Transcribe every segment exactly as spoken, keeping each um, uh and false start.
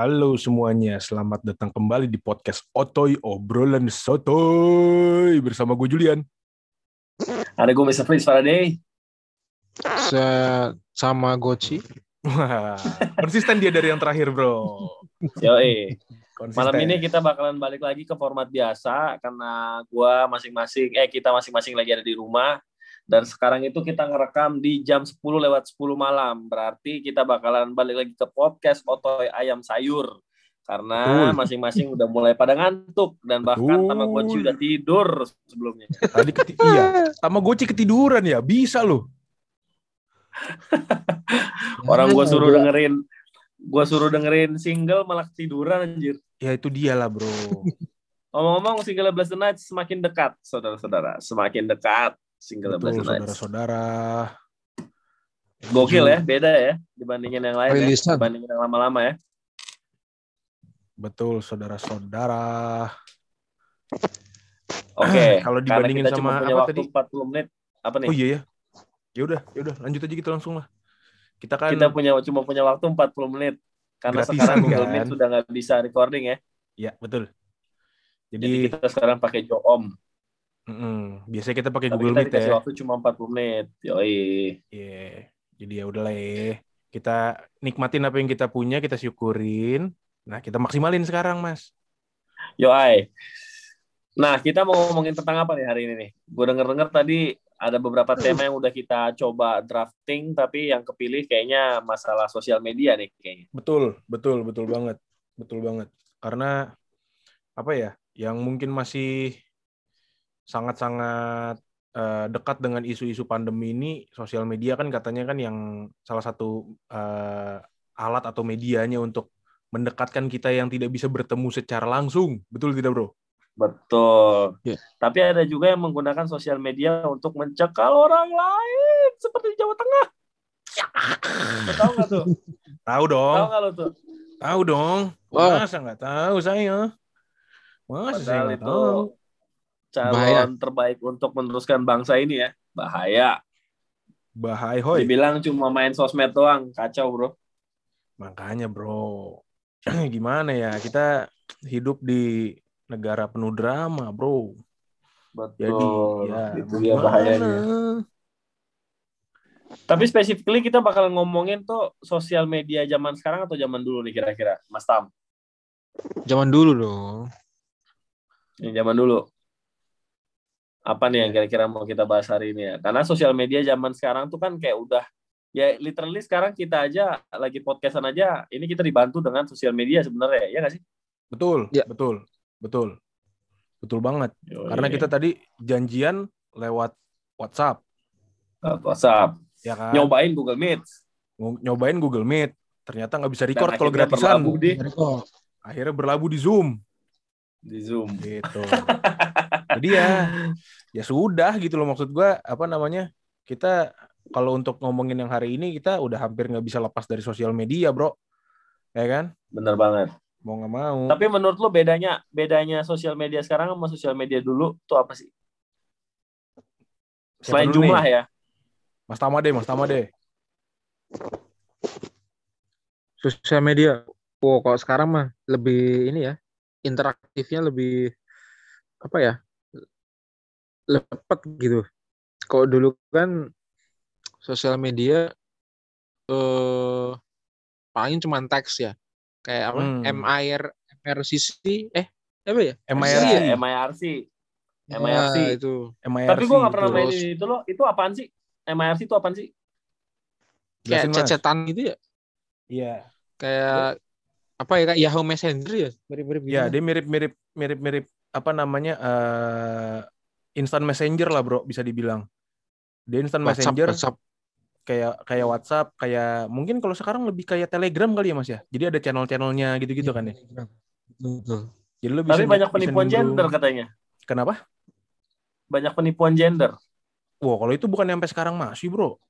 Halo semuanya, selamat datang kembali di podcast Otoy Obrolan Sotoy. Bersama gue Julian. Ada gue Mister Prince Faraday. Sama Goci. Persisten dia dari yang terakhir, bro. Yoi. Konsisten. Malam ini kita bakalan balik lagi ke format biasa. Karena gue masing-masing, eh kita masing-masing lagi ada di rumah. Dan sekarang itu kita ngerekam di jam sepuluh lewat sepuluh malam. Berarti kita bakalan balik lagi ke podcast Otoy Ayam Sayur. Karena Betul. masing-masing udah mulai pada ngantuk. Dan bahkan Betul. Tamagotchi udah tidur sebelumnya. Tadi keti- iya, Tamagotchi ketiduran ya? Bisa loh. Orang gue suruh dengerin gue suruh dengerin single malah tiduran, anjir. Ya itu dia lah, bro. Ngomong-ngomong, single Blast the Nights semakin dekat, saudara-saudara. Semakin dekat. Single Betul, saudara-saudara. Gokil ya, beda ya dibandingin yang lain ya, dibandingin yang lama-lama ya. Betul, saudara-saudara. Oke, okay, kalau dibandingin sama apa tadi? empat puluh menit apa nih? Oh iya ya. Ya udah, ya udah, lanjut aja kita langsung lah. Kita kan Kita punya cuma punya waktu empat puluh menit karena gratisan, sekarang Google Meet kan? Sudah nggak bisa recording ya. Iya, betul. Jadi, Jadi kita sekarang pakai Zoom. Mm-hmm. Biasanya kita pakai Google Meet ya. Waktu cuma empat puluh menit. Yoi. Yeah. Jadi ya udahlah ya. Kita nikmatin apa yang kita punya, kita syukurin. Nah, kita maksimalin sekarang, Mas. Yoi. Nah, kita mau ngomongin tentang apa nih hari ini nih? Gue denger-denger tadi ada beberapa tema yang udah kita coba drafting, tapi yang kepilih kayaknya masalah sosial media nih kayaknya. Betul, betul, betul banget. Betul banget. Karena apa ya? Yang mungkin masih sangat-sangat uh, dekat dengan isu-isu pandemi ini, sosial media kan katanya kan yang salah satu uh, alat atau medianya untuk mendekatkan kita yang tidak bisa bertemu secara langsung. Betul tidak, bro? Betul. Yeah. Tapi ada juga yang menggunakan sosial media untuk mencekal orang lain, seperti di Jawa Tengah. Tahu nggak tuh? Tahu dong. Tahu nggak lo tuh? Tahu dong. Wah. Masa nggak tahu saya? Masa Padahal saya nggak tahu? Calon bahaya. Terbaik untuk meneruskan bangsa ini ya. Bahaya. Bahaya, hoi. Dibilang cuma main sosmed doang. Kacau, bro. Makanya, bro. Gimana ya? Kita hidup di negara penuh drama, bro. Betul. Jadi, ya, itu dia bahayanya. Tapi specifically kita bakal ngomongin tuh sosial media zaman sekarang atau zaman dulu nih kira-kira, Mas Tam? Zaman dulu dong. Yang zaman dulu. Apa nih yang kira-kira mau kita bahas hari ini ya? Karena sosial media zaman sekarang tuh kan kayak udah, ya literally sekarang kita aja lagi podcastan aja, ini kita dibantu dengan sosial media sebenarnya, ya nggak sih? Betul, ya. betul, betul. Betul banget. Yoi. Karena kita tadi janjian lewat WhatsApp. Lewat WhatsApp. Ya kan? Nyobain Google Meet. Nyobain Google Meet. Ternyata nggak bisa record kalau gratisan. Berlabuh di... Akhirnya berlabuh di Zoom. Di Zoom. Gitu. Jadi ya, ya sudah gitu loh, maksud gue apa namanya, kita kalau untuk ngomongin yang hari ini kita udah hampir nggak bisa lepas dari sosial media, bro, ya kan? Bener banget. Mau nggak mau. Tapi menurut lo bedanya bedanya sosial media sekarang sama sosial media dulu tuh apa sih? Siapa selain jumlah nih? Ya. Mas Tama deh, Mas Tama deh. Sosial media, wow, kalau sekarang mah lebih ini ya, interaktifnya lebih apa ya? Lepet gitu. Kalau dulu kan sosial media eh, paling cuma teks ya, kayak apa? Hmm. mIRC, eh apa ya? mIRC, ya, mIRC, ya, mIRC itu. mIRC. Tapi gue nggak pernah main itu loh. Itu apaan sih? mIRC itu apaan sih? Kayak cecetan gitu ya? Iya. Kayak apa ya? Kayak Yahoo Messenger ya? Mirip-mirip. Ya, dia mirip-mirip, mirip-mirip apa namanya? Uh, Instant Messenger lah, bro, bisa dibilang. Dia Instant WhatsApp, Messenger WhatsApp. Kayak kayak WhatsApp, kayak mungkin kalau sekarang lebih kayak Telegram kali ya, Mas ya. Jadi ada channel-channelnya gitu-gitu kan ya. Betul. Jadi lu bisa. Tapi banyak penipuan gender katanya. Kenapa? Banyak penipuan gender. Wah, kalau itu bukan sampai sekarang masih, bro.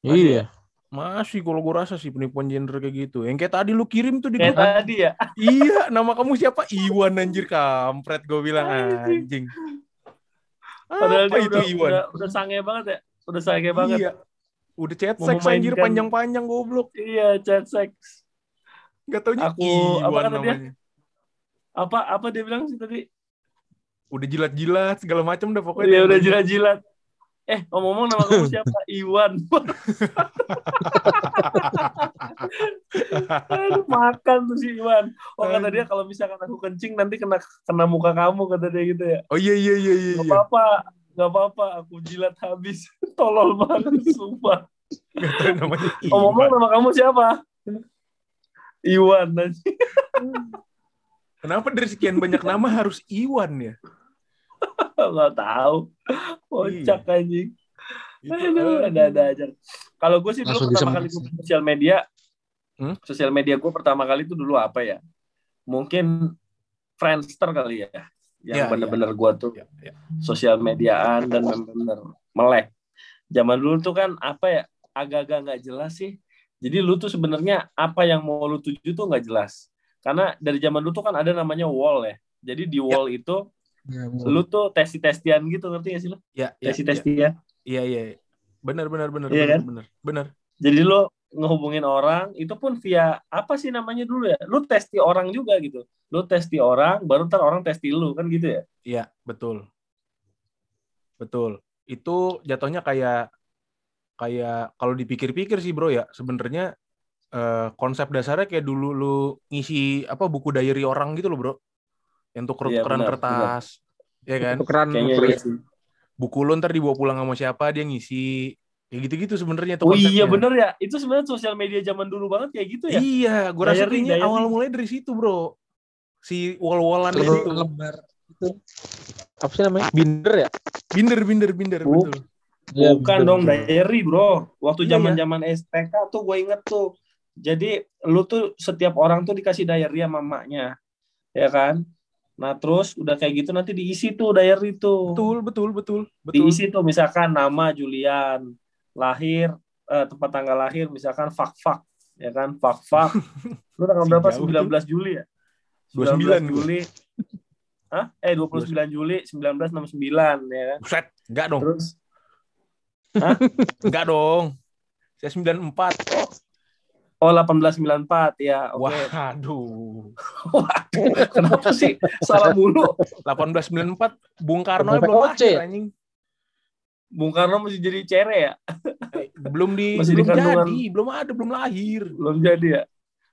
Masih, iya. Masih kalau gue rasa sih penipuan gender kayak gitu. Yang kayak tadi lu kirim tuh di grup. Kayak tadi ya? Iya, nama kamu siapa? Iwan, anjir, kampret gue bilang, anjing. Padahal apa dia itu udah, Iwan? Udah, udah sange banget ya? Udah sange banget. Iya. Udah chat seks, anjir, panjang-panjang goblok. Iya, chat seks. Gak taunya aku, Iwan apa namanya. Dia? Apa, apa dia bilang sih tadi? Udah jilat-jilat, segala macam udah pokoknya. Iya, udah jilat-jilat. Eh, ngomong-ngomong nama kamu siapa? Iwan. Aduh, makan tuh si Iwan. Oh, kata dia kalau misalkan aku kencing nanti kena kena muka kamu, kata dia gitu ya. Oh iya iya iya iya. Gak apa-apa, gak apa-apa. Aku jilat habis. Tolol banget, sumpah. Gak tahu namanya. Ngomong-ngomong nama kamu siapa? Iwan. Kenapa dari sekian banyak nama harus Iwan ya? Nggak tahu, kocak anjing. Aduh, ada-ada aja. Kalau gue sih dulu pertama kali gue sosial media, hmm? sosial media gue pertama kali itu dulu apa ya? Mungkin Friendster kali ya, yang ya, bener-bener ya. gue tuh ya, ya. sosial mediaan dan bener-bener melek. Zaman dulu tuh kan apa ya? Agak-agak nggak jelas sih. Jadi lu tuh sebenarnya apa yang mau lu tuju tuh nggak jelas. Karena dari zaman dulu tuh kan ada namanya wall ya. Jadi di wall ya. itu Ya, lu tuh testi-testian gitu, ngerti gak sih lu? Iya, ya, testi-testian. Iya, iya. Ya. Benar, benar, benar, ya, benar, kan? benar, benar. Jadi lu ngehubungin orang, itu pun via apa sih namanya dulu ya? Lu testi orang juga gitu. Lu testi orang, baru ntar orang testi lu, kan gitu ya? Iya, betul. Betul. Itu jatuhnya kayak kayak kalau dipikir-pikir sih, Bro ya, sebenarnya eh, konsep dasarnya kayak dulu lu ngisi apa buku diary orang gitu loh, Bro. Yang tuker-tukeran ya, kertas, benar. ya kan? Tukeran ya. Buku lu ntar dibawa pulang sama siapa, dia ngisi. Ya gitu-gitu sebenarnya tuh. Oh konsepnya. Iya bener ya, itu sebenarnya sosial media zaman dulu banget kayak gitu ya? Iya, gue rasa kayaknya awal mulai dari situ bro. Si wall-wallan dari itu. Lembar itu. Apa sih namanya? Binder ya? Binder, binder, binder. Oh. Betul. Ya, Bukan bener, dong, bener. diary bro. Waktu zaman-zaman iya. S T K tuh gue inget tuh. Jadi lu tuh setiap orang tuh dikasih diary sama mamanya. Ya kan? Nah terus udah kayak gitu nanti diisi tuh diary tuh. Betul, betul, betul, betul. Diisi tuh misalkan nama Julian, lahir, eh, tempat tanggal lahir misalkan fak-fak, ya kan? Fak-fak. Lu tanggal berapa? sembilan belas Juli ya? sembilan belas Juli. Hah? Eh dua puluh sembilan Juli sembilan belas enam puluh sembilan ya kan? Buset, enggak dong. Terus Hah? Enggak dong. Saya sembilan puluh empat. Oh delapan belas sembilan puluh empat ya. Oke. Okay. Waduh. Waduh. Kenapa sih salah mulu? delapan belas sembilan puluh empat Bung Karno belum lahir anjing. Bung Karno masih jadi cere ya? Belum di masih belum jadi, belum ada, belum lahir. Belum jadi ya.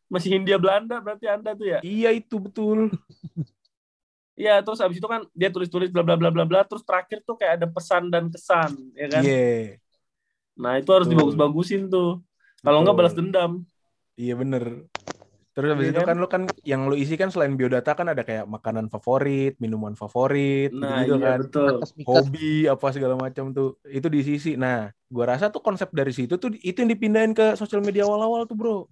Masih Hindia Belanda berarti Anda tuh ya? Iya itu betul. Iya, terus abis itu kan dia tulis-tulis bla bla bla bla bla terus terakhir tuh kayak ada pesan dan kesan, ya kan? Iya. Yeah. Nah, itu harus dibagus-bagusin tuh. Kalau enggak balas dendam. Iya bener. Terus habis iya, itu kan lu kan yang lu isi kan selain biodata kan ada kayak makanan favorit, minuman favorit, nah, gitu iya, kan. Betul. Hobi apa segala macam tuh. Itu di sisi. Nah, gua rasa tuh konsep dari situ tuh itu yang dipindahin ke sosial media awal-awal tuh, Bro.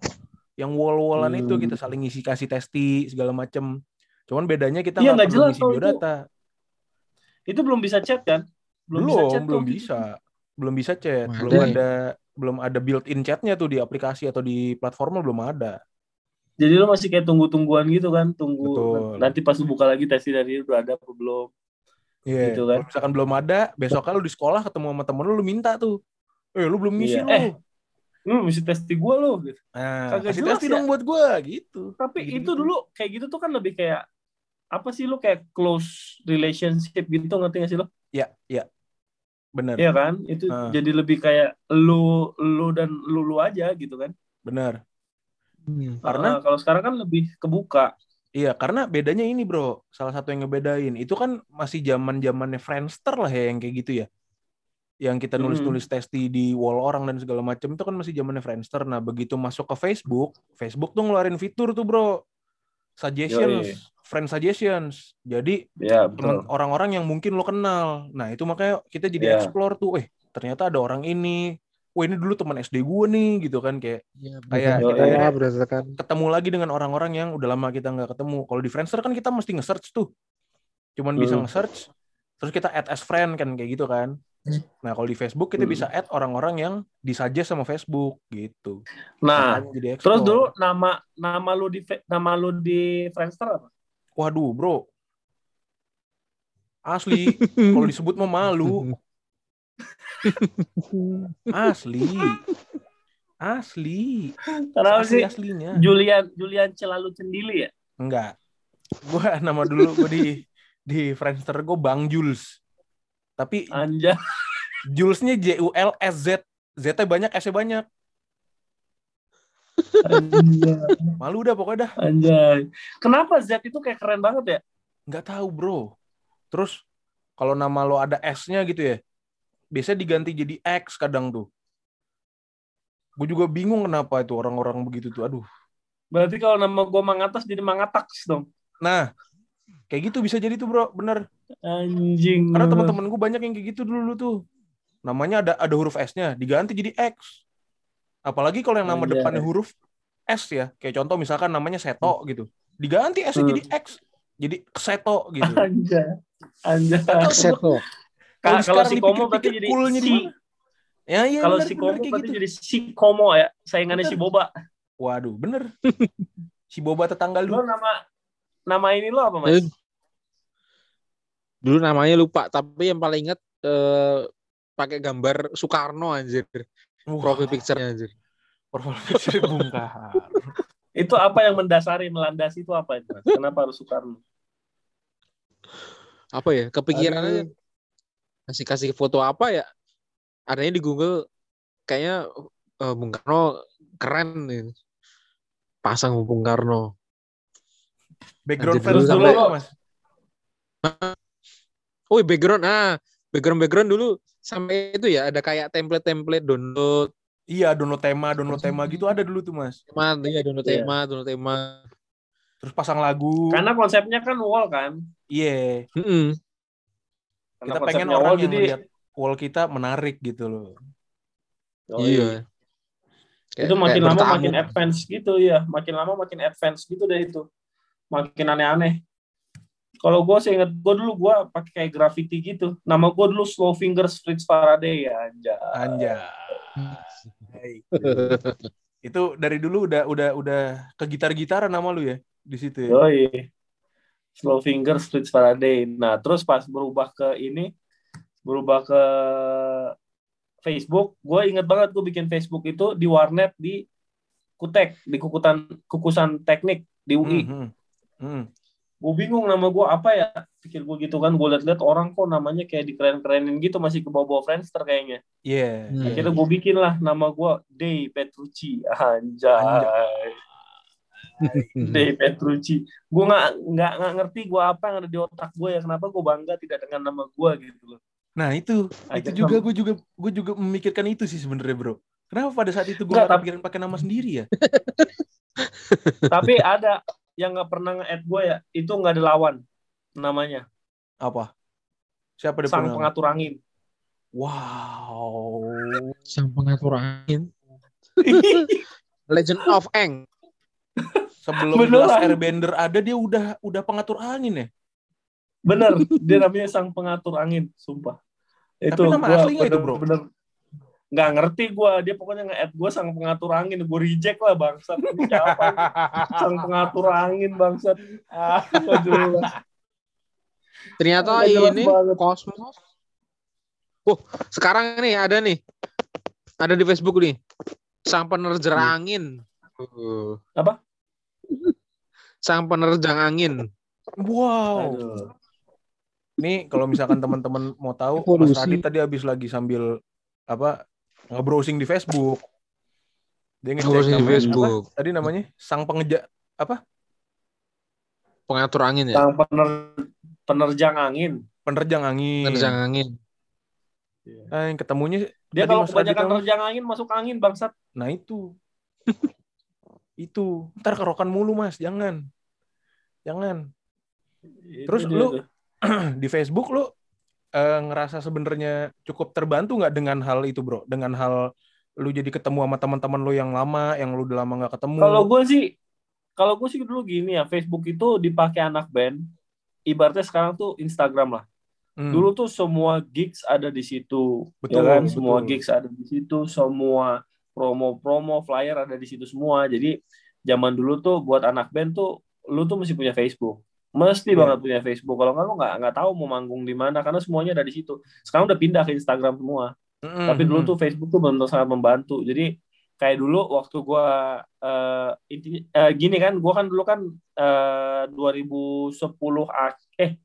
Yang wall-wallan hmm. itu kita saling ngisi kasih testi segala macam. Cuman bedanya kita enggak iya, perlu ngisi biodata. Itu, itu belum bisa chat kan? Belum, belum bisa chat. Belum tuh. bisa. Belum bisa chat. Mada. Belum ada belum ada built-in chatnya tuh di aplikasi atau di platformnya belum ada. Jadi lo masih kayak tunggu-tungguan gitu kan, tunggu Betul. nanti pas buka lagi tesi dari lu udah ada apa belum. Yeah. Gitu kan. Kalau misalkan belum ada, besok kalau di sekolah ketemu sama temen lu, lu minta tuh. Eh lu belum ngisi yeah. lu. Eh, lu mesti testi gua lu gitu. Nah, kasih testi ya? dong buat gua gitu. Tapi gitu. itu dulu kayak gitu tuh kan lebih kayak apa sih lu kayak close relationship gitu ngerti gak sih lo? Iya, yeah, iya. Yeah. Benar. Iya kan? Itu nah. jadi lebih kayak lu lu dan lu lu aja gitu kan. Benar. Hmm. Karena uh, kalau sekarang kan lebih kebuka. Iya, karena bedanya ini, Bro. Salah satu yang ngebedain. Itu kan masih zaman-zamannya Friendster lah ya yang kayak gitu ya. Yang kita nulis-nulis hmm. testi di wall orang dan segala macam itu kan masih zamannya Friendster. Nah, begitu masuk ke Facebook, Facebook tuh ngeluarin fitur tuh, Bro. Suggestions. Yoi. Friend suggestions. Jadi ya, orang-orang yang mungkin lo kenal. Nah itu makanya kita jadi ya. explore tuh. Eh ternyata ada orang ini. Wah ini dulu teman S D gue nih gitu kan kayak. Ya, kayak kita ya, berdasarkan. ketemu lagi dengan orang-orang yang udah lama kita nggak ketemu. Kalau di Friendster kan kita mesti nge-search tuh. Cuman hmm. bisa nge-search. Terus kita add as friend kan kayak gitu kan. Hmm. Nah kalau di Facebook kita hmm. bisa add orang-orang yang disuggest sama Facebook gitu. Nah jadi terus dulu nama nama lo di nama lo di Friendster apa? Waduh bro, asli kalau disebut mah malu, asli, Asli. Kenapa asli sih? Aslinya. Julian Julian Celalu Cendili ya? Enggak. Gua nama dulu gua di di Friendster gua Bang Jules. Tapi anjay. Julesnya J U L S Z. Z-nya banyak, S-nya banyak. Anjay. Malu dah pokoknya dah. Anjay. Kenapa Z itu kayak keren banget ya? Enggak tahu, Bro. Terus kalau nama lo ada S-nya gitu ya, biasanya diganti jadi X kadang tuh. Gue juga bingung kenapa itu orang-orang begitu tuh. Aduh. Berarti kalau nama gue Mangatas jadi Mangataks dong. Nah, kayak gitu bisa jadi tuh, Bro. Bener. Anjing. Karena teman-teman gue banyak yang kayak gitu dulu tuh. Namanya ada ada huruf S-nya, diganti jadi X. Apalagi kalau yang nama depannya huruf S ya. Kayak contoh misalkan namanya Seto gitu. Diganti S-nya hmm. jadi X. Jadi Seto gitu. Anjay. Anjay. Seto. Kalau, kalau si Komo berarti jadi si. Ya, ya, kalau si Komo berarti gitu. Jadi si Komo ya. Saingannya bener. Si Boba. Waduh, bener. Si Boba tetangga lu. Lu nama nama ini lu apa, Mas? Dulu namanya lupa, tapi yang paling ingat eh, pakai gambar Soekarno anjir. Wow. Profil picture-nya anjir. Profil picture Bung Karno. Itu apa yang mendasari melandasi itu apa itu, Mas? Kenapa harus Soekarno? Apa ya? Kepikirannya aduh. Kasih kasih foto apa ya? Adanya di Google kayaknya uh, Bung Karno keren nih. Pasang Bung Karno. Background virus dulu, dulu Mas. Oh, background ah, background-background dulu sampai itu ya ada kayak template-template download. Iya, download tema, download tema gitu ada dulu tuh, Mas. Tema, iya download yeah. tema, download tema. Terus pasang lagu. Karena konsepnya kan wall kan? Iya. Yeah. Mm-hmm. Kita pengen orang yang jadi melihat wall kita menarik gitu loh. Oh, iya. Kayak, itu makin lama bertamu. makin advance gitu ya. Makin lama makin advance gitu deh itu. Makin aneh-aneh. Kalau gue seingat gue dulu gue pakai kayak graffiti gitu. Nama gue dulu Slow Fingers Fritz Faraday ya anja. Anja. Itu dari dulu udah udah udah ke gitar-gitaran nama lu ya di situ. Ya? Oh iya. Slow Fingers Fritz Faraday. Nah, terus pas berubah ke ini, berubah ke Facebook, gue inget banget gue bikin Facebook itu di warnet di Kutek, di Kukutan Kukusan Teknik di U I. Mm-hmm. Mm. Gue bingung nama gue apa ya, pikir gue gitu kan, gue liat-liat orang kok namanya kayak dikeren-kerenin gitu, masih ke bawah-bawah Friendster kayaknya. Iya. Yeah. Akhirnya gue bikin lah nama gue Day Petrucci. Anjay. Anjay. Day Petrucci. Gue gak, gak, gak ngerti gue apa yang ada di otak gue ya. Kenapa gue bangga tidak dengan nama gue gitu loh. Nah itu Ajar itu juga gue juga gue juga memikirkan itu sih sebenarnya, Bro. Kenapa pada saat itu gue gak pikirin pakai nama sendiri ya. Tapi ada yang gak pernah nge-add gue ya. Itu gak ada lawan namanya. Apa? Siapa dia? Sang penang? Pengatur angin. Wow. Sang pengatur angin. Legend of Aang. Sebelum Blast Airbender ada, dia udah udah pengatur angin ya? Bener, dia namanya Sang Pengatur Angin, sumpah. Itu, tapi nama aslinya itu, Bro? Bener, gak ngerti gue, dia pokoknya nge-add gue Sang Pengatur Angin. Gue reject lah, bangsat. Siapa itu? Sang Pengatur Angin, bangsat. Ah, ternyata ini banget. Kosmos. Oh, sekarang nih ada nih. Ada di Facebook nih. Sang Penerjang hmm. Angin. Uh. Apa? Sang Penerjang Angin. Wow. Aduh. Nih kalau misalkan teman-teman mau tahu, Mas Radit tadi habis lagi sambil apa nge-browsing di Facebook. Dia nge-browsing di Facebook. Apa? Tadi namanya Sang Pengeja apa? Pengatur angin ya. Sang pener, penerjang angin. Penerjang angin. Penerjang angin. Nah, yang ketemunya dia kalau kebanyakan penerjang angin masuk angin bangsat. Nah itu. Itu ntar kerokan mulu Mas, jangan jangan itu terus lu itu. Di Facebook lu eh, ngerasa sebenarnya cukup terbantu nggak dengan hal itu, Bro, dengan hal lu jadi ketemu sama teman-teman lu yang lama yang lu udah lama nggak ketemu? Kalau gue sih kalau gue sih dulu gini ya, Facebook itu dipakai anak band ibaratnya sekarang tuh Instagram lah. hmm. Dulu tuh semua gigs ada di situ, betul ya kan? Betul. Semua gigs ada di situ, semua promo-promo, flyer ada di situ semua. Jadi zaman dulu tuh buat anak band tuh lu tuh mesti punya Facebook, mesti yeah. banget punya Facebook. Kalau nggak lu nggak nggak tahu mau manggung di mana karena semuanya ada di situ. Sekarang udah pindah ke Instagram semua. Mm-hmm. Tapi dulu tuh Facebook tuh benar-benar sangat membantu. Jadi Kayak dulu waktu gue, uh, uh, gini kan, gue kan dulu kan uh, dua ribu sepuluh, eh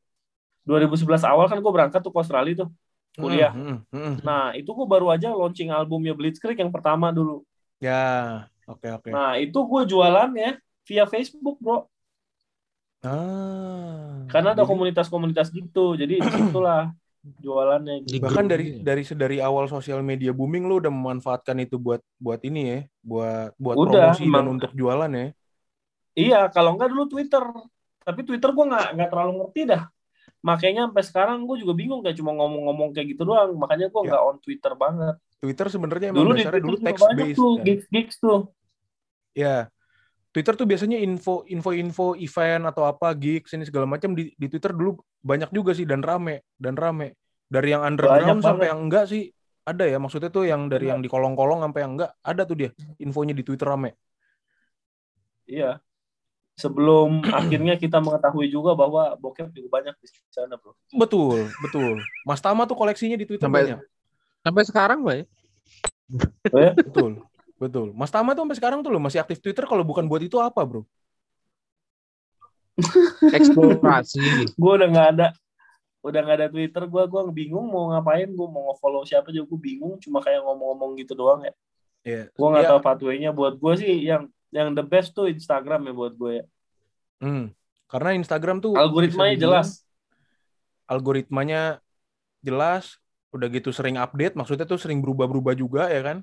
dua ribu sebelas awal kan gue berangkat tuh ke Australia tuh, kuliah. Mm, mm, mm. Nah, itu gue baru aja launching albumnya Blitzkrieg yang pertama dulu. Ya, oke okay, oke. Okay. Nah, itu gue jualannya via Facebook, bro. Ah. Karena ada jadi... komunitas-komunitas gitu, jadi disitulah jualannya gitu. Bahkan dari dari dari awal sosial media booming lu udah memanfaatkan itu buat buat ini ya, buat buat udah, promosi emang. Dan untuk jualan ya. Iya, kalau enggak dulu Twitter. Tapi Twitter gua enggak enggak terlalu ngerti dah. Makanya sampai sekarang gua juga bingung, kayak cuma ngomong-ngomong kayak gitu doang. Makanya gua enggak ya. On Twitter banget. Twitter sebenarnya emang dulu dasarnya dulu text based tuh, gigs-gigs tuh. Ya. Twitter tuh biasanya info info info event atau apa gigs ini segala macam di, di Twitter dulu banyak juga sih dan rame dan rame dari yang underground banyak sampai banget. Yang enggak sih ada ya, maksudnya tuh yang dari ya. Yang di kolong-kolong sampai yang enggak ada tuh dia infonya di Twitter rame. Iya. Sebelum akhirnya kita mengetahui juga bahwa bokep juga banyak di sana, bro. Betul, betul. Mas Tama tuh koleksinya di Twitter sampai, banyak. Sampai sekarang, Bay. Oh, ya? Betul. Betul. Mas Tama tuh sampai sekarang tuh loh masih aktif Twitter, kalau bukan buat itu apa, bro? Eksplorasi. Gue udah nggak ada, udah nggak ada Twitter. Gue gue bingung mau ngapain, gue mau nge-follow siapa juga gue bingung. Cuma kayak ngomong-ngomong gitu doang ya. Yeah. Gue nggak yeah. tahu pathway-nya. Buat gue sih yang yang the best tuh Instagram ya buat gue ya. Hmm. Karena Instagram tuh algoritmanya jelas. Algoritmanya jelas. Udah gitu sering update. Maksudnya tuh sering berubah-berubah juga ya kan?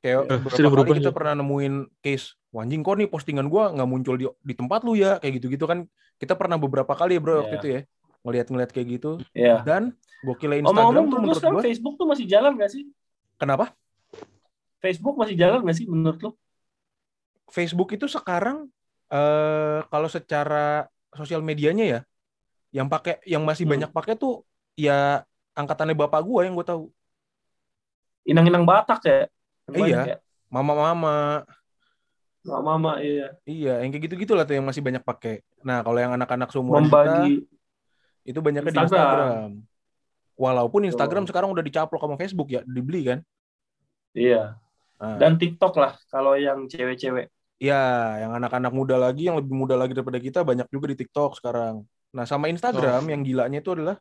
Kayak eh, beberapa kali kita ya. Pernah nemuin case, anjing kok nih postingan gue nggak muncul di, di tempat lu ya, kayak gitu-gitu kan. Kita pernah beberapa kali ya bro yeah. waktu itu ya, ngeliat-ngeliat kayak gitu. Yeah. Dan gokilnya Instagram tuh menurut gue. Facebook tuh masih jalan nggak sih? Kenapa? Facebook masih jalan nggak sih menurut lu? Facebook itu sekarang eh, kalau secara sosial medianya ya, yang pakai, yang masih hmm. banyak pakai tuh ya angkatannya bapak gue yang gue tahu. Inang-inang Batak ya. Eh, iya, mama-mama, mama-mama, iya, iya, yang kayak gitu-gitu lah tuh yang masih banyak pakai. Nah, kalau yang anak-anak seumuran kita, itu banyaknya Instagram. Di Instagram. Walaupun Instagram oh. sekarang udah dicaplok sama Facebook ya, dibeli kan? Iya. Nah. Dan TikTok lah, kalau yang cewek-cewek. Iya, yang anak-anak muda lagi, yang lebih muda lagi daripada kita, banyak juga di TikTok sekarang. Nah, sama Instagram oh. yang gilanya itu adalah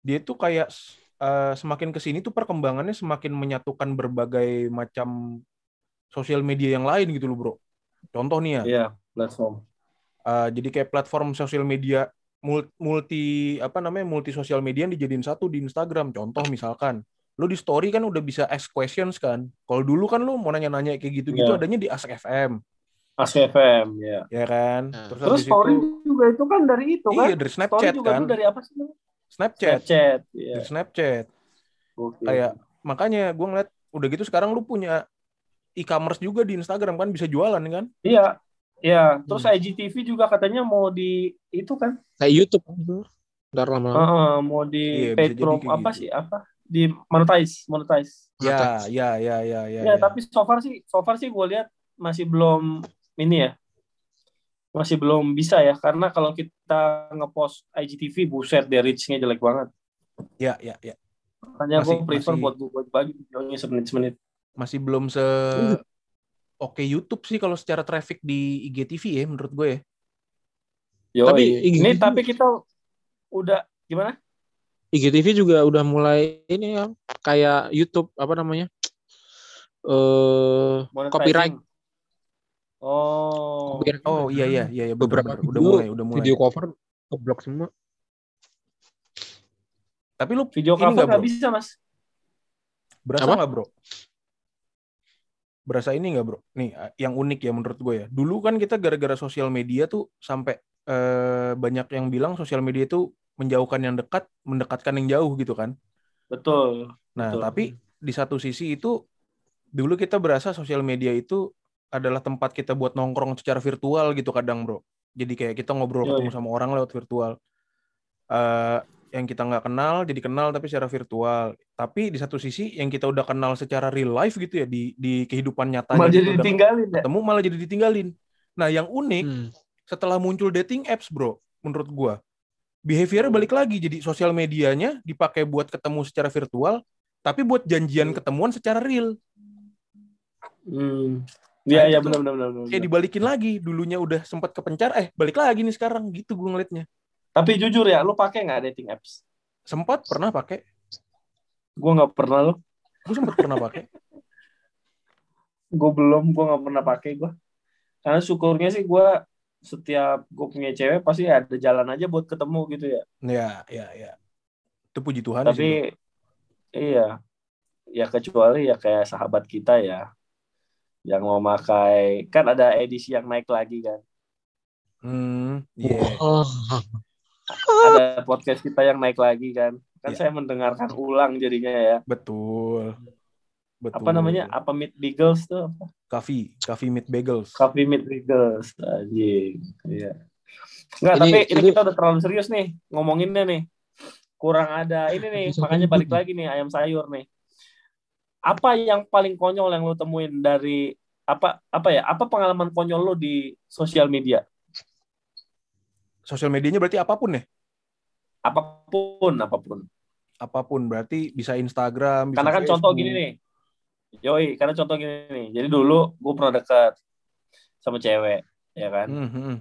dia tuh kayak Uh, semakin kesini tuh perkembangannya semakin menyatukan berbagai macam sosial media yang lain gitu loh bro. Contoh nih ya. Iya, yeah, platform. Uh, jadi kayak platform sosial media multi apa namanya multi sosial media yang dijadiin satu di Instagram. Contoh misalkan, lo di story kan udah bisa ask questions kan. Kalau dulu kan lo mau nanya-nanya kayak gitu-gitu yeah. adanya di AskFM. AskFM, ya. Yeah. Ya kan. Yeah. Terus, Terus story itu, juga itu kan dari itu kan. Iya dari Snapchat story juga kan. Itu dari apa sih? Snapchat, Snapchat, yeah. Snapchat. Okay. Kayak makanya gue ngeliat udah gitu sekarang lu punya e-commerce juga di Instagram kan bisa jualan kan? Iya, iya. Terus hmm. I G T V juga katanya mau di itu kan? Kayak YouTube, udah lama. Uh, mau di yeah, Patreon apa gitu. Sih apa? Di monetize, monetize. Ya, ya, ya, ya, ya. Ya, tapi so far sih, so far sih gue lihat masih belum ini ya. Masih belum bisa ya, karena kalau kita ngepost I G T V, buset deh reach-nya jelek banget. Ya, ya, ya. Makanya gue prefer masih, buat gue bagi videonya semenit-semenit. Masih belum se... Hmm. Oke YouTube sih kalau secara traffic di I G T V ya, menurut gue ya. Yo, tapi I G T V. Ini tapi kita udah, gimana? I G T V juga udah mulai ini ya, kayak YouTube, apa namanya? Uh, copyright. Oh, oh iya iya iya beberapa udah mulai udah mulai video cover keblok semua. Tapi lu video cover nggak bisa mas? Berasa nggak bro? Berasa ini nggak bro? Nih yang unik ya menurut gue ya. Dulu kan kita gara-gara sosial media tuh sampai eh, banyak yang bilang sosial media itu menjauhkan yang dekat, mendekatkan yang jauh gitu kan? Betul. Nah betul. Tapi di satu sisi itu dulu kita berasa sosial media itu adalah tempat kita buat nongkrong secara virtual gitu kadang bro. Jadi kayak kita ngobrol ketemu sama orang lewat virtual. Uh, yang kita nggak kenal jadi kenal tapi secara virtual. Tapi di satu sisi yang kita udah kenal secara real life gitu ya di di kehidupan nyatanya. Malah jadi ditinggalin ya. Ketemu malah jadi ditinggalin. Nah yang unik hmm. setelah muncul dating apps bro menurut gua behaviornya balik lagi jadi sosial medianya dipakai buat ketemu secara virtual tapi buat janjian ketemuan secara real. Hmm. Iya, nah, iya benar benar benar. Kayak dibalikin lagi, dulunya udah sempat kepencar, eh balik lagi nih sekarang, gitu gue ngeliatnya. Tapi jujur ya, lu pakai nggak dating apps? Sempat pernah pakai. Gue nggak pernah lo. Gue sempat pernah pakai. Gue belum, gue nggak pernah pakai gue. Karena syukurnya sih gue setiap gue punya cewek pasti ada jalan aja buat ketemu gitu ya. Iya, iya, iya. Itu puji Tuhan. Tapi sih, iya, ya kecuali ya kayak sahabat kita ya, yang mau pakai kan ada edisi yang naik lagi kan. Hmm, yeah. Oh. Ada podcast kita yang naik lagi kan. Kan yeah, saya mendengarkan ulang jadinya ya. Betul. Betul. Apa namanya? Apa Meat Bagels tuh? Coffee, Coffee Meat Bagels. Coffee Meat Bagels. Anjing. Iya. Enggak, tapi ini kita udah terlalu serius nih ngomonginnya nih. Kurang ada ini nih, makanya balik lagi nih ayam sayur nih. Apa yang paling konyol yang lo temuin dari apa apa ya apa pengalaman konyol lo di sosial media? Sosial medianya berarti apapun ya? Apapun, apapun. Apapun berarti bisa Instagram, bisa karena kan Facebook. Contoh gini nih. Yoi, karena contoh gini nih. Jadi dulu gue pernah dekat sama cewek, ya kan? Mm-hmm.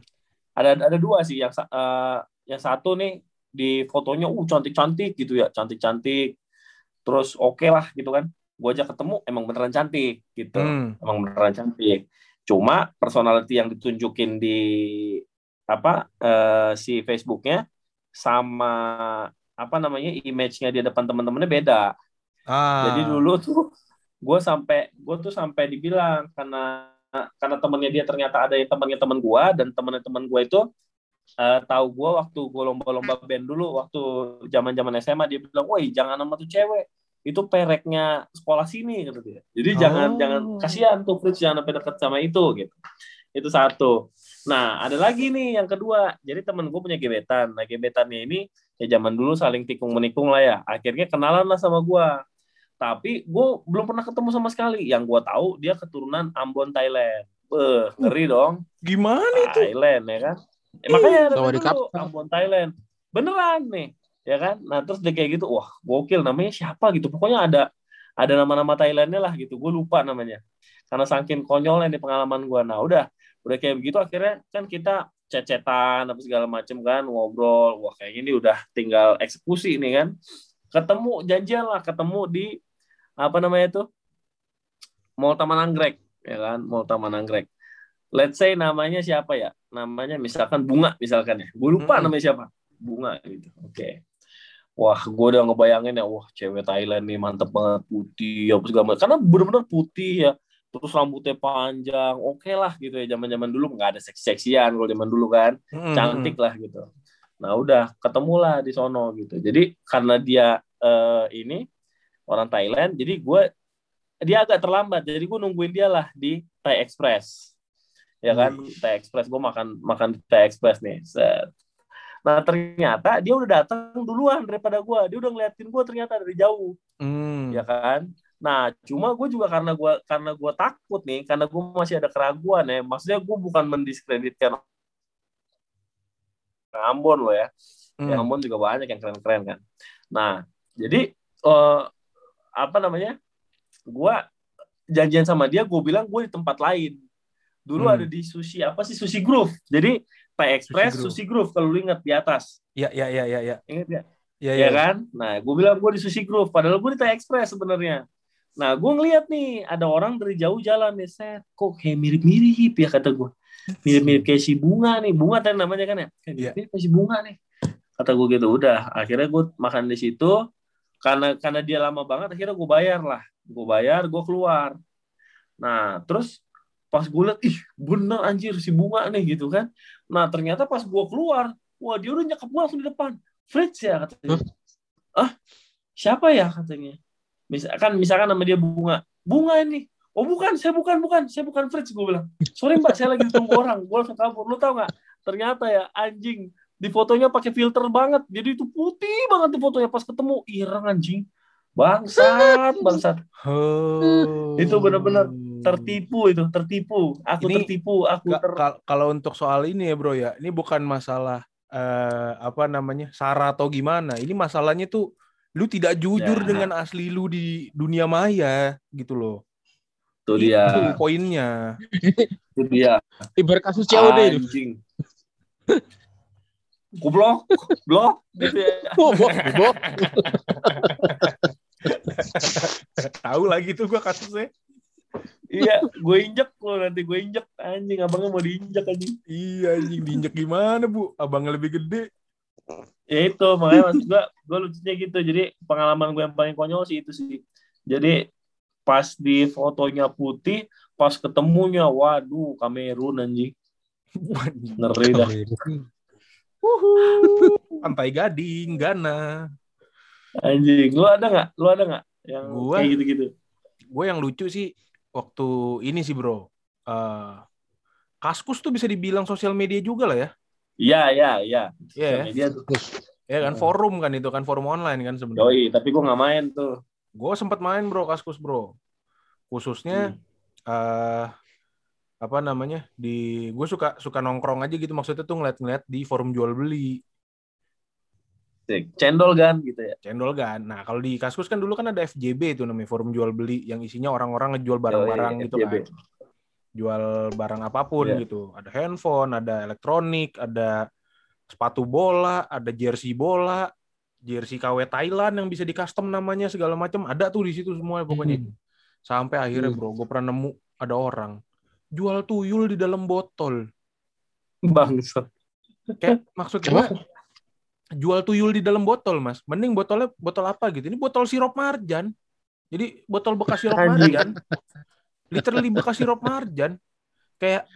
Ada ada dua sih yang uh, yang satu nih di fotonya uh cantik-cantik gitu ya, cantik-cantik. Terus oke okay lah gitu kan. Gue aja ketemu emang beneran cantik gitu, hmm. emang beneran cantik. Cuma personality yang ditunjukin di apa uh, si Facebooknya sama apa namanya image-nya di depan teman-temannya beda. Ah. Jadi dulu tuh gue sampai gue tuh sampai dibilang karena karena temannya dia ternyata ada yang temannya teman gue dan temannya teman gue itu uh, tahu gue waktu gue lomba-lomba band dulu waktu zaman-zaman S M A dia bilang, woi jangan sama tuh cewek. Itu pereknya sekolah sini gitu dia. Jadi oh. jangan jangan kasihan tuh Fritz jangan sampai dekat sama itu gitu. Itu satu. Nah, ada lagi nih yang kedua. Jadi temen gue punya gebetan. Nah, gebetannya ini ya zaman dulu saling tikung-menikung lah ya. Akhirnya kenalan lah sama gue. Tapi gue belum pernah ketemu sama sekali. Yang gue tahu dia keturunan Ambon Thailand. Beuh, ngeri dong. Gimana itu? Thailand ya kan. Eh, makanya ada dulu Ambon Thailand. Beneran nih. Ya kan, nah terus dia kayak gitu, wah gokil namanya siapa gitu, pokoknya ada ada nama-nama Thailandnya lah gitu, gue lupa namanya, karena saking konyolnya di pengalaman gue, nah udah udah kayak begitu akhirnya kan kita cecetan apa segala macem kan, ngobrol, wah kayaknya ini udah tinggal eksekusi nih kan, ketemu janjian lah, ketemu di apa namanya tuh, Mall Taman Anggrek, ya kan, Mall Taman Anggrek, let's say namanya siapa ya, namanya misalkan Bunga misalkan ya, gue lupa hmm. namanya siapa, Bunga gitu, oke. Okay. Wah, gue udah ngebayangin ya, wah cewek Thailand nih mantep banget, putih, apa segala macam. Karena benar-benar putih ya, terus rambutnya panjang, oke okay lah gitu ya. Zaman-zaman dulu nggak ada seksi-seksian kalau zaman dulu kan, mm-hmm. cantik lah gitu. Nah udah, ketemulah di sono gitu. Jadi karena dia uh, ini orang Thailand, jadi gue dia agak terlambat, jadi gue nungguin dia lah di Thai Express, ya kan? Mm. Thai Express, gue makan makan di Thai Express nih. Set. Nah ternyata dia udah datang duluan daripada gue, dia udah ngeliatin gue ternyata dari jauh, mm. ya kan? Nah cuma gue juga karena gue karena gue takut nih, karena gue masih ada keraguan ya, maksudnya gue bukan mendiskreditkan Ambon lo ya, mm. ya Ambon juga banyak yang keren-keren kan. Nah jadi uh, apa namanya? Gue janjian sama dia, gue bilang gue di tempat lain. Dulu hmm. ada di sushi apa sih Sushi Groove. Jadi Thai Express Sushi Groove, Groove kalau lu ingat di atas. Iya iya iya iya ya. Ingat ya? Iya ya, ya, kan? Nah, gue bilang gue di Sushi Groove padahal gue di Thai Express sebenarnya. Nah, gue ngeliat nih ada orang dari jauh jalan nih, set kok kayak mirip-mirip ya kata gue. Mirip-mirip kayak si Bunga nih, Bunga tadi namanya kan ya? Kayak mirip si Bunga nih. Kata gue gitu, udah akhirnya gue makan di situ karena karena dia lama banget akhirnya gue bayar lah. Gue bayar, gue keluar. Nah, terus pas gue liat, ih bener anjir si Bunga nih gitu kan. Nah ternyata pas gue keluar, wah dia udah nyekap gue langsung di depan. Fritz ya katanya. Ah siapa ya katanya. Misalkan misalkan nama dia Bunga. Bunga ini. Oh bukan, saya bukan, bukan. Saya bukan Fritz, gue bilang. Sorry mbak, saya lagi tunggu orang. Gue langsung kabur. Lo tau gak? Ternyata ya anjing. Di fotonya pakai filter banget. Jadi itu putih banget di fotonya. Pas ketemu, ireng anjing. Bangsat, bangsat. Oh. Itu benar-benar tertipu itu, tertipu. Aku ini, tertipu, aku ter... Kalau untuk soal ini ya bro ya, ini bukan masalah eh, apa namanya, sara atau gimana. Ini masalahnya tuh, lu tidak jujur ya dengan asli lu di dunia maya gitu loh. Itu dia. Itu poinnya. Itu dia. Ibar kasus C O D itu. Anjing. Kublok, blok, gitu ya. Kublok, blok. Tahu lagi tuh gue kasusnya. Iya, gue injek loh, nanti gue injek. Anjing, abangnya mau diinjek anjing. Iya, anjing diinjek gimana, Bu? Abangnya lebih gede. Ya itu, makanya maksud gue, gue lucunya gitu. Jadi pengalaman gue yang paling konyol sih itu sih. Jadi pas di fotonya putih, pas ketemunya, waduh, Kamerun anjing. Ngeri dah. Wuhu. Pantai Gading, Ghana. Anjing, lu ada nggak? Lu ada nggak yang gua, kayak gitu-gitu? Gue yang lucu sih waktu ini sih bro. Uh, Kaskus tuh bisa dibilang sosial media juga lah ya? Iya, iya, iya. Iya. Media tuh. Ya kan forum kan itu kan forum online kan sebenarnya. Doi, tapi gue nggak main tuh. Gue sempat main bro Kaskus bro, khususnya hmm. uh, apa namanya di gue suka suka nongkrong aja gitu, maksudnya tuh ngeliat-ngeliat di forum jual beli cendol gan gitu ya, cendol gan. Nah kalau di Kaskus kan dulu kan ada F J B itu namanya, forum jual beli yang isinya orang-orang ngejual barang-barang oh, iya, gitu F J B. Kan jual barang apapun yeah. Gitu, ada handphone, ada elektronik, ada sepatu bola, ada jersey bola, jersey K W Thailand yang bisa di custom namanya segala macam, ada tuh di situ semua pokoknya. Hmm. Sampai akhirnya bro, gue pernah nemu ada orang jual tuyul di dalam botol. Bangsat. Kayak maksud gue jual tuyul di dalam botol, Mas. Mending botolnya botol apa gitu. Ini botol sirup marjan. Jadi botol bekas sirup marjan. Literally bekas sirup marjan. Kayak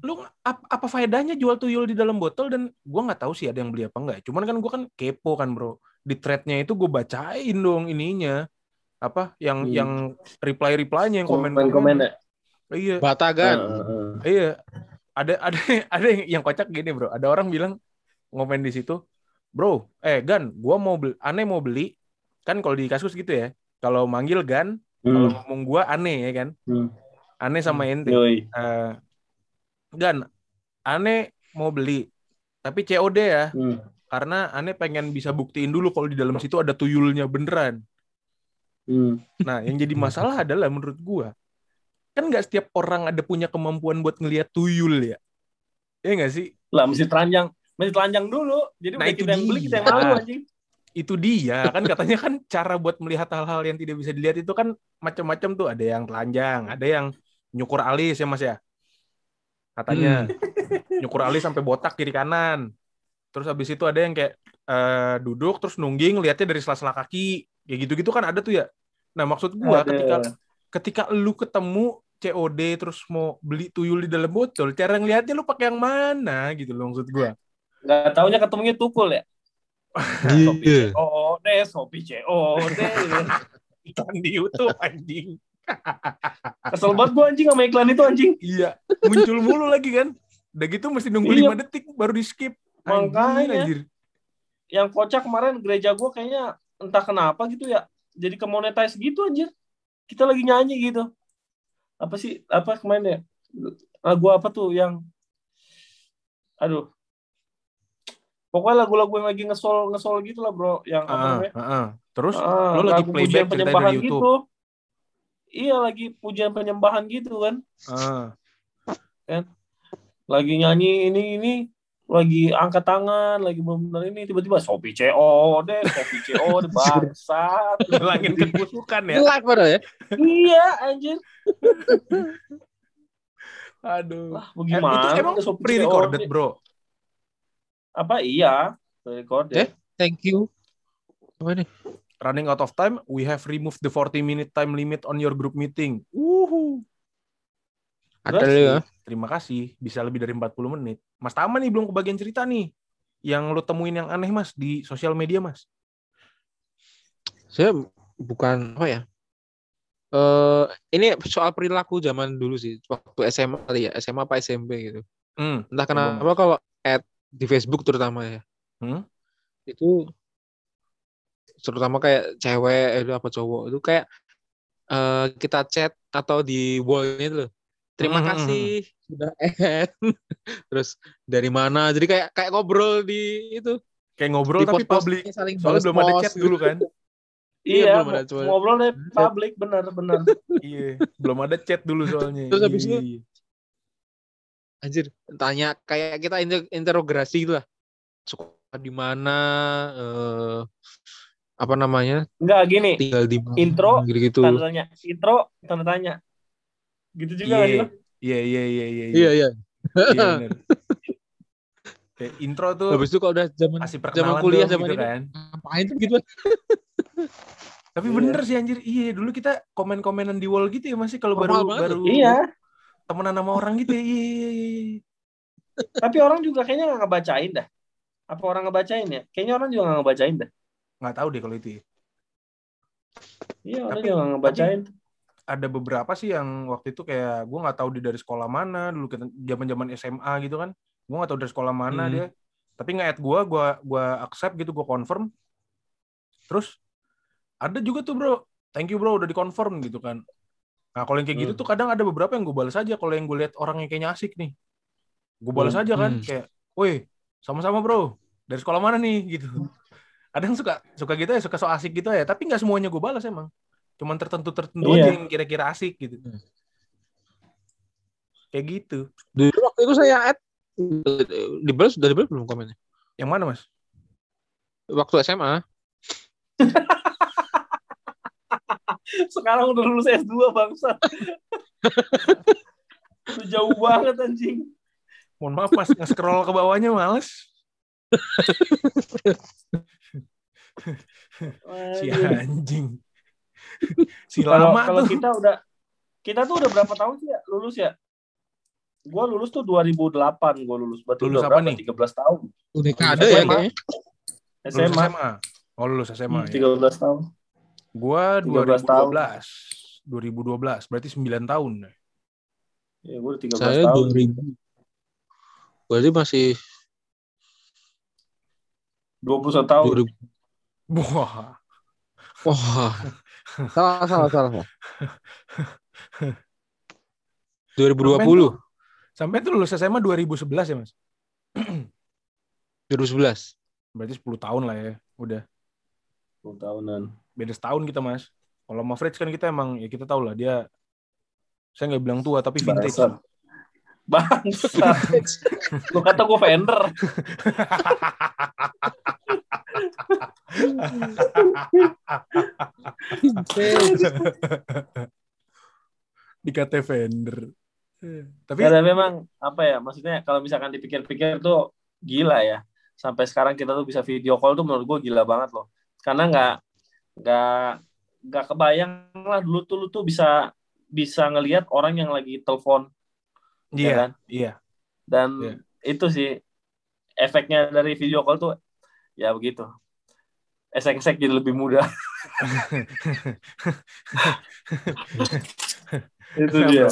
lu ap, apa faedahnya jual tuyul di dalam botol, dan gue nggak tahu sih ada yang beli apa nggak. Cuman kan gue kan kepo kan bro, di threadnya itu gue bacain dong ininya apa yang hmm. yang reply replynya yang komen komen iya batagan uh. iya ada ada ada yang, yang kocak gini bro, ada orang bilang ngomen di situ bro, eh Gan gue mau beli, aneh mau beli kan kalau di Kaskus gitu ya, kalau manggil Gan hmm. kalau ngomong gue aneh ya kan hmm. aneh sama ente uh, Gan, ane mau beli, tapi C O D ya, hmm. karena ane pengen bisa buktiin dulu kalau di dalam situ ada tuyulnya beneran. Hmm. Nah, yang jadi masalah adalah menurut gua, kan nggak setiap orang ada punya kemampuan buat ngelihat tuyul ya, ya nggak sih? Lah, mesti telanjang, mesti telanjang dulu. Jadi nah, itu kita dia. Yang beli kita yang malu anjing. Itu dia kan katanya kan cara buat melihat hal-hal yang tidak bisa dilihat itu kan macam-macam tuh, ada yang telanjang, ada yang nyukur alis ya Mas ya. Katanya hmm. nyukur alis sampai botak kiri kanan, terus abis itu ada yang kayak uh, duduk terus nungging lihatnya dari sela-sela kaki, ya gitu-gitu kan ada tuh ya. Nah maksud gua ada. ketika ketika lu ketemu C O D terus mau beli tuyul di dalam botol, cara ngelihatnya lu pakai yang mana gitu loh maksud gua. Nggak taunya ketemunya tukul ya. Shopee C O D, Shopee C O D, iklan di YouTube anjing. Kesel banget gue anjing sama iklan itu anjing. Iya, muncul mulu lagi kan. Udah gitu mesti nunggu iya. lima detik baru di skip. Makanya anjir. Yang kocak kemarin gereja gue kayaknya entah kenapa gitu ya, jadi ke monetize gitu anjir. Kita lagi nyanyi gitu. Apa sih, apa kemarin ya, lagu apa tuh yang aduh, pokoknya lagu-lagu yang lagi ngesol ngesol gitu lah bro. Yang apa uh, namanya uh, uh. Terus uh, lo lagi playback cerita dari YouTube gitu. Iya lagi pujian penyembahan gitu kan, ah. kan, lagi nyanyi ini ini, lagi angkat tangan, lagi benar ini tiba-tiba Shopee C O D, Shopee C O D bangsat, langit kebusukan ya. Gelak bro ya. Iya anjir. Aduh. Wah, bagaimana? Itu emang pre-recorded bro. Apa iya pre-recorded? Eh, thank you. Apa nih? Running out of time, we have removed the forty minute time limit on your group meeting. Wuhu. Ada ya. Terima kasih, bisa lebih dari empat puluh menit. Mas Tama nih belum kebagian cerita nih. Yang lu temuin yang aneh Mas di sosial media Mas. Saya bukan apa oh ya? Uh, ini soal perilaku zaman dulu sih, waktu S M A kali ya, S M A apa S M P gitu. Hmm. Entah kenapa apa kalau ad di Facebook terutama ya. Hmm? Itu terutama kayak cewek itu apa cowok itu kayak uh, kita chat atau di wallnya itu loh, terima mm-hmm. kasih sudah end terus dari mana, jadi kayak kayak ngobrol di itu kayak ngobrol di tapi publik soalnya belum ada chat dulu kan Iya, iya ngobrolnya public, benar-benar. Iya, belum ada chat dulu soalnya. Terus habis itu, iya, anjir, tanya kayak kita inter- interogasi gitu lah. Suka di mana, eh, apa namanya? Enggak, gini. Tinggal di mana, intro, gitu. Tanda tanya. Intro, tanda tanya. Gitu juga yeah. Kan? Iya, iya, iya, iya. Iya, iya. Kayak intro tuh. Habis itu kalau udah zaman zaman kuliah zaman gitu ini kan. Ngapain tuh gitu. Tapi yeah, bener sih anjir. Iya, dulu kita komen-komenan di wall gitu ya masih kalau baru baru. Iya. Temenan sama orang gitu ya. Iya, iya, iya. Tapi orang juga kayaknya enggak ngebacain dah. Apa orang ngebacain ya? Kayaknya orang juga enggak ngebacain dah. Enggak tahu deh kalau itu. Ya. Iya, orang tapi, juga enggak ngebacain. Tapi ada beberapa sih yang waktu itu kayak gue nggak tahu dia dari sekolah mana dulu zaman-zaman S M A gitu kan, gue nggak tahu dari sekolah mana hmm. dia, tapi nge-add gue, gue gue accept gitu, gue confirm, terus ada juga tuh bro, thank you bro udah di confirm gitu kan. Nah kalau yang kayak hmm. gitu tuh kadang ada beberapa yang gue balas aja kalau yang gue lihat orangnya kayaknya asik nih, gue balas hmm. aja kan, hmm. kayak, woi sama-sama bro, dari sekolah mana nih gitu. Ada yang suka suka gitu ya, suka so asik gitu ya, tapi nggak semuanya gue balas emang. Cuman tertentu-tertentu iya. aja yang kira-kira asik gitu. Hmm. Kayak gitu. Dulu waktu itu saya add, dibalas, udah dibalas belum komennya? Yang mana mas? Waktu S M A. Sekarang udah lulus S dua bangsa. Itu jauh banget anjing. Mohon maaf mas, nge-scroll ke bawahnya males. Si anjing. Si kalau, lama kalau tuh. kita udah kita tuh udah berapa tahun sih ya lulus ya? Gue lulus tuh dua ribu delapan gue lulus, berarti lulus udah berapa nih? tiga belas tahun. Udah kada ya kayaknya. S M A. S M A. Oh lulus S M A. Hmm, tiga belas ya. Tahun. Gue dua ribu dua belas. dua ribu dua belas berarti sembilan tahun. Ya gue udah tiga belas saya tahun. dua ribu. Berarti masih dua puluh satu tahun. dua ribu. Wah. Wah. Salah, salah, salah. dua ribu dua puluh. Sampai itu lulus S M A dua ribu sebelas ya, Mas? dua ribu sebelas. Berarti sepuluh tahun lah ya, udah. sepuluh tahunan. Beda setahun kita, Mas. Kalau sama Fritz kan kita emang, ya kita tahu lah dia, saya nggak bilang tua, tapi vintage. Bangsa. Bangsa. Lu kata gue vendor. Dikata vendor. Tapi ya, memang apa ya? Maksudnya kalau misalkan dipikir-pikir tuh gila ya. Sampai sekarang kita tuh bisa video call tuh menurut gue gila banget loh. Karena nggak nggak nggak kebayang lah dulu tuh lu tuh bisa bisa ngelihat orang yang lagi telepon. Iya. Yeah, kan? Iya. Yeah. Dan yeah, itu sih efeknya dari video call tuh. Ya begitu. Esek-esek jadi lebih mudah. Itu dia.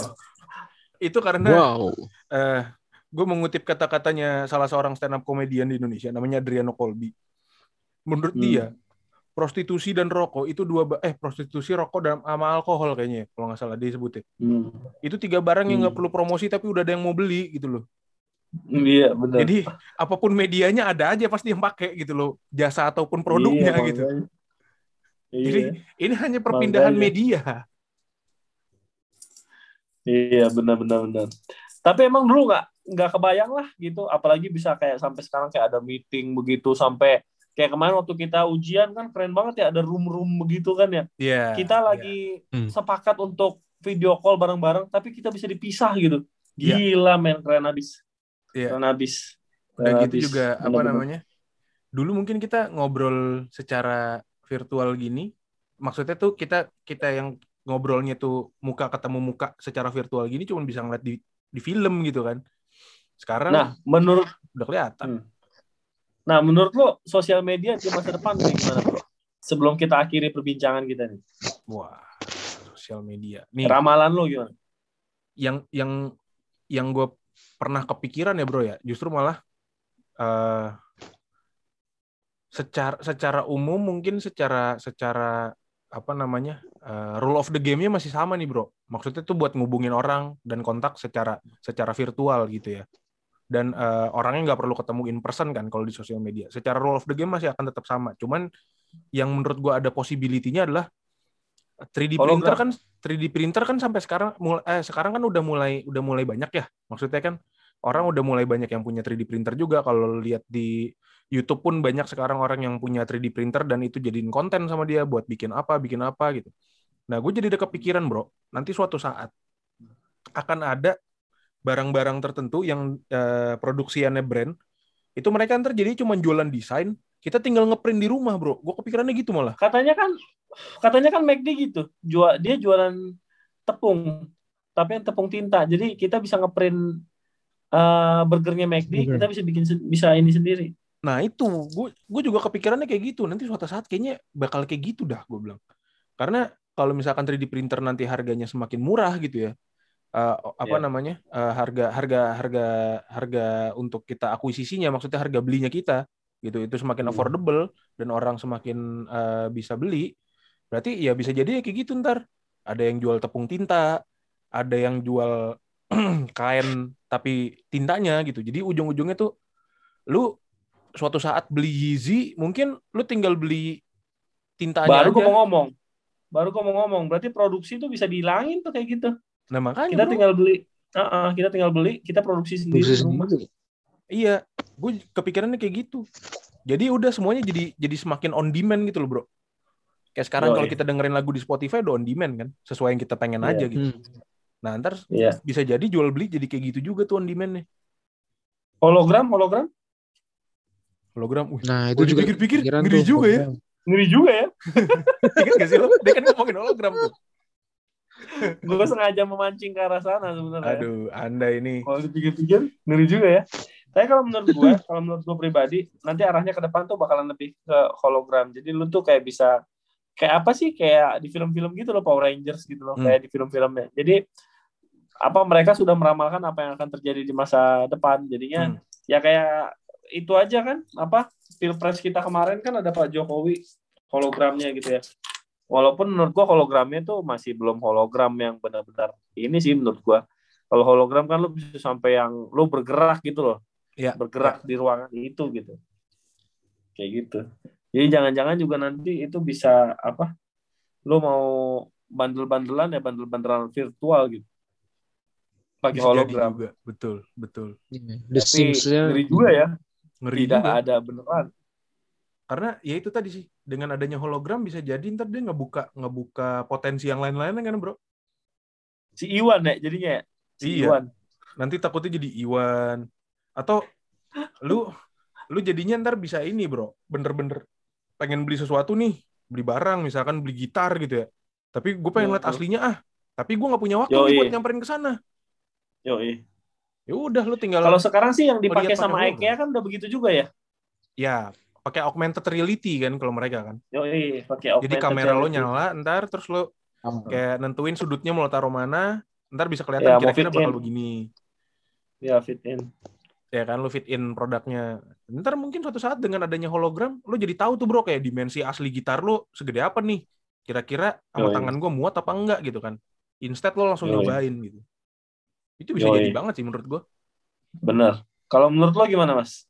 Itu karena wow. uh, gue mengutip kata-katanya salah seorang stand-up komedian di Indonesia, namanya Adriano Colbie. Menurut hmm. dia, prostitusi dan rokok itu dua... Ba- eh, prostitusi, rokok, dan sama alkohol kayaknya. Kalau nggak salah disebutnya. Hmm. Itu tiga barang hmm. yang nggak perlu promosi tapi udah ada yang mau beli gitu loh. Iya, benar. Jadi apapun medianya ada aja pasti yang pakai gitu loh, jasa ataupun produknya iya, gitu. Iya. Jadi ini hanya perpindahan makanya media. Iya, benar-benar benar. Tapi emang dulu nggak nggak kebayang lah gitu, apalagi bisa kayak sampai sekarang kayak ada meeting begitu sampai kayak kemarin waktu kita ujian kan keren banget ya ada room-room begitu kan ya. Yeah, kita lagi yeah. hmm. sepakat untuk video call bareng-bareng, tapi kita bisa dipisah gitu. Gila yeah. men, keren abis. Iya. Dan habis. Dan gitu abis juga bener-bener. Apa namanya? Dulu mungkin kita ngobrol secara virtual gini, maksudnya tuh kita kita yang ngobrolnya tuh muka ketemu muka secara virtual gini cuma bisa ngeliat di di film gitu kan. Sekarang nah, menurut udah kelihatan. Hmm. Nah, menurut lo sosial media di masa depan kayak gimana, bro? Sebelum kita akhiri perbincangan kita nih. Wah, sosial media. Nih, ramalan lo gimana? Yang yang yang gue pernah kepikiran ya bro ya, justru malah uh, secara secara umum mungkin secara secara apa namanya uh, rule of the game-nya masih sama nih bro, maksudnya tuh buat ngubungin orang dan kontak secara secara virtual gitu ya, dan uh, orangnya nggak perlu ketemu in person kan kalau di sosial media, secara rule of the game masih akan tetap sama, cuman yang menurut gue ada possibility-nya adalah tiga D Tolong printer tak. Kan tiga D printer kan sampai sekarang eh sekarang kan udah mulai udah mulai banyak ya. Maksudnya kan orang udah mulai banyak yang punya tiga D printer juga. Kalau lihat di YouTube pun banyak sekarang orang yang punya tiga D printer dan itu jadiin konten sama dia buat bikin apa, bikin apa gitu. Nah, gue jadi ada kepikiran, Bro. Nanti suatu saat akan ada barang-barang tertentu yang eh, produksiannya brand. Itu mereka ntar jadi cuma jualan desain, kita tinggal ngeprint di rumah, Bro. Gue kepikirannya gitu malah. Katanya kan Katanya kan M A C D gitu, jual dia jualan tepung, tapi yang tepung tinta. Jadi kita bisa ngeprint uh, burgernya M A C D, burger. Kita bisa bikin bisa ini sendiri. Nah itu, gue gue juga kepikirannya kayak gitu. Nanti suatu saat kayaknya bakal kayak gitu dah, gue bilang. Karena kalau misalkan tiga D printer nanti harganya semakin murah gitu ya, uh, apa yeah. namanya uh, harga harga harga harga untuk kita akuisisinya, maksudnya harga belinya kita gitu itu semakin affordable dan orang semakin uh, bisa beli. Berarti ya bisa jadi kayak gitu ntar. Ada yang jual tepung tinta, ada yang jual kain tapi tintanya gitu. Jadi ujung-ujungnya tuh lu suatu saat beli Yeezy, mungkin lu tinggal beli tintanya Baru aja. Baru gua mau ngomong. Baru gua mau ngomong. Berarti produksi tuh bisa dihilangin tuh kayak gitu. Nah makanya kita bro. tinggal beli. Uh-uh, kita tinggal beli, kita produksi sendiri di rumah. Iya, gue kepikirannya kayak gitu. Jadi udah semuanya jadi jadi semakin on demand gitu loh, Bro. Kayak sekarang oh, kalau iya. kita dengerin lagu di Spotify udah on demand kan, sesuai yang kita pengen yeah. aja gitu. Hmm. Nah, ntar yeah. bisa jadi jual beli jadi kayak gitu juga tuh on demand-nya. Hologram, hologram? Hologram. Wih. Nah, itu juga pikir-pikir ngeri juga ya. Ngeri juga ya. Ingat gak sih lo? Dia kan ngomongin hologram tuh. Gue sengaja memancing ke arah sana sebenarnya. Aduh, Anda ini. Kalau dipikir-pikir ngeri juga ya. Tapi kalau menurut gue, kalau menurut gue pribadi, nanti arahnya ke depan tuh bakalan lebih ke hologram. Jadi lu tuh kayak bisa kayak apa sih, kayak di film-film gitu loh, Power Rangers gitu loh, hmm. kayak di film-filmnya. Jadi apa mereka sudah meramalkan apa yang akan terjadi di masa depan. Jadinya hmm. ya kayak itu aja kan, apa Pilpres kita kemarin kan ada Pak Jokowi hologramnya gitu ya. Walaupun menurut gue hologramnya tuh masih belum hologram yang benar-benar ini sih menurut gue. Kalau hologram kan lu bisa sampai yang lu bergerak gitu loh. Ya. Bergerak di ruangan itu gitu. Kayak gitu. Jadi jangan-jangan juga nanti itu bisa apa? Lu mau bandel-bandelan ya bandel-bandelan virtual gitu. Pakai hologram juga. Betul, betul. Yeah. The Tapi ngeri juga ya. Ngeri tidak juga. Ada beneran. Karena ya itu tadi sih, dengan adanya hologram bisa jadi ntar dia ngebuka ngebuka potensi yang lain-lainnya kan, Bro. Si Iwan ya jadinya ya. Si iya. Iwan. Nanti takutnya jadi Iwan. Atau lu lu jadinya ntar bisa ini, Bro. Bener-bener pengen beli sesuatu nih, beli barang, misalkan beli gitar gitu ya. Tapi gue pengen lihat aslinya ah. Tapi gue nggak punya waktu nih buat nyamperin ke sana. Yoi. Ya udah lu tinggal. Kalau sekarang sih yang dipakai sama IKEA kan udah begitu juga ya. Ya, pakai augmented reality kan kalau mereka kan. Yoi, pakai augmented. Jadi kamera lo nyala, ntar terus lo kayak nentuin sudutnya mau taruh mana, ntar bisa kelihatan ya, kira-kira bakal begini. Ya, fit in. Ya kan, lu fit in produknya. Ntar mungkin suatu saat dengan adanya hologram, lu jadi tahu tuh, Bro, kayak dimensi asli gitar lu segede apa nih. Kira-kira sama Yoi. tangan gue muat apa enggak gitu kan. Instead lo langsung Yoi. nyobain gitu. Itu bisa Yoi. jadi banget sih menurut gue. Bener. Kalau menurut lo gimana, Mas?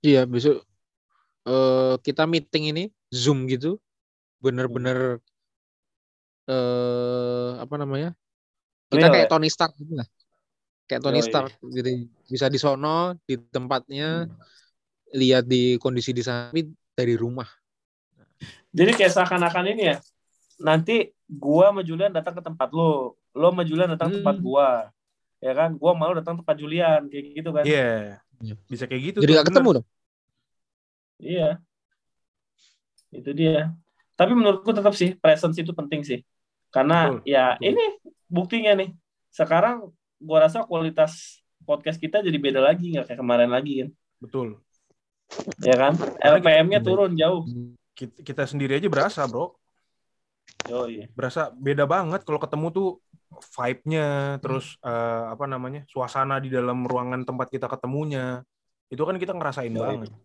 Iya, besok uh, kita meeting ini, Zoom gitu. Bener-bener, uh, apa namanya? Kita Real, kayak ya? Tony Stark gitu lah. Kayak Tony Stark, oh, iya. jadi bisa di sono, di tempatnya, hmm. lihat di kondisi di sana dari rumah. Jadi kayak seakan-akan ini ya, nanti gua sama Julian datang ke tempat lo, lo sama Julian datang ke hmm. tempat gua, ya kan? Gua malu datang ke tempat Julian, kayak gitu kan? Iya, yeah. bisa kayak gitu. Jadi nggak ketemu dong? Iya, itu dia. Tapi menurutku tetap sih presence itu penting sih, karena betul, ya betul. Ini buktinya nih sekarang. Gue rasa kualitas podcast kita jadi beda lagi, nggak kayak kemarin lagi kan? Betul. Ya kan? L P M-nya turun jauh. Kita, kita sendiri aja berasa, Bro. Oh, iya. Berasa beda banget kalau ketemu tuh vibe-nya, terus hmm. uh, apa namanya, suasana di dalam ruangan tempat kita ketemunya. Itu kan kita ngerasain oh, banget. Iya.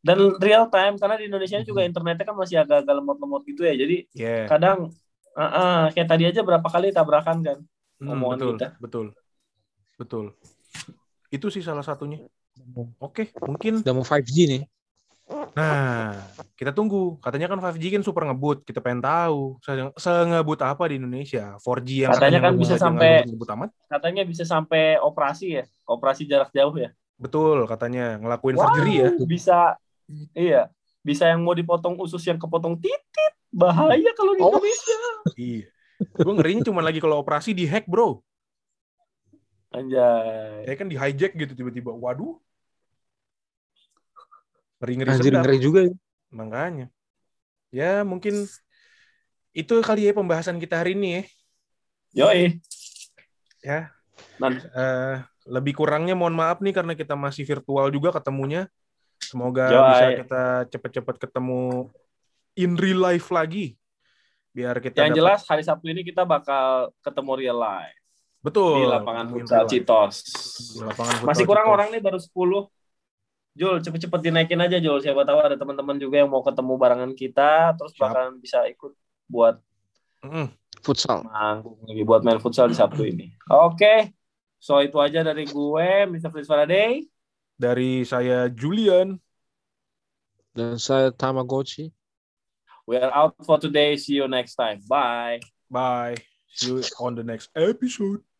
Dan real time, karena di Indonesia hmm. juga internetnya kan masih agak-agak lemot-lemot gitu ya. Jadi yeah. kadang, uh-uh, kayak tadi aja berapa kali tabrakan kan? Hmm, betul, kita. betul, betul. Itu sih salah satunya. Oke, okay, mungkin. Udah mau lima G nih. Nah, kita tunggu. Katanya kan lima G kan super ngebut. Kita pengen tahu se-ngebut apa di Indonesia. four G yang katanya kan bisa sampai ngebut amat. Katanya bisa sampai operasi ya, operasi jarak jauh ya. Betul, katanya ngelakuin wow, surgery ya. Bisa, iya, bisa yang mau dipotong usus yang kepotong titit. Bahaya kalau di oh. Indonesia. Iya. Gue ngerinya cuma lagi kalau operasi di hack, bro. Anjay. Ya kan di hijack gitu tiba-tiba. Waduh. Ngeri-ngeri, ngeri juga ya. Makanya. Ya mungkin itu kali ya pembahasan kita hari ini ya. Yoi. Ya. Uh, lebih kurangnya mohon maaf nih karena kita masih virtual juga ketemunya. Semoga Yoi. bisa kita cepat-cepat ketemu in real life lagi. Biar kita yang dapat... jelas hari Sabtu ini kita bakal ketemu real life. Betul. Di lapangan Putra Citos. Di lapangan masih kurang Citos. Orang nih baru sepuluh. Jul, cepet-cepet dinaikin aja Jul. Siapa tahu ada teman-teman juga yang mau ketemu barengan kita, terus bakalan bisa ikut buat mm, futsal. Manggung lagi buat main futsal di Sabtu ini. Oke, okay. So itu aja dari gue, mister Fritz Faraday. Dari saya Julian. Dan saya Tamagotchi. We are out for today. See you next time. Bye. Bye. See you on the next episode.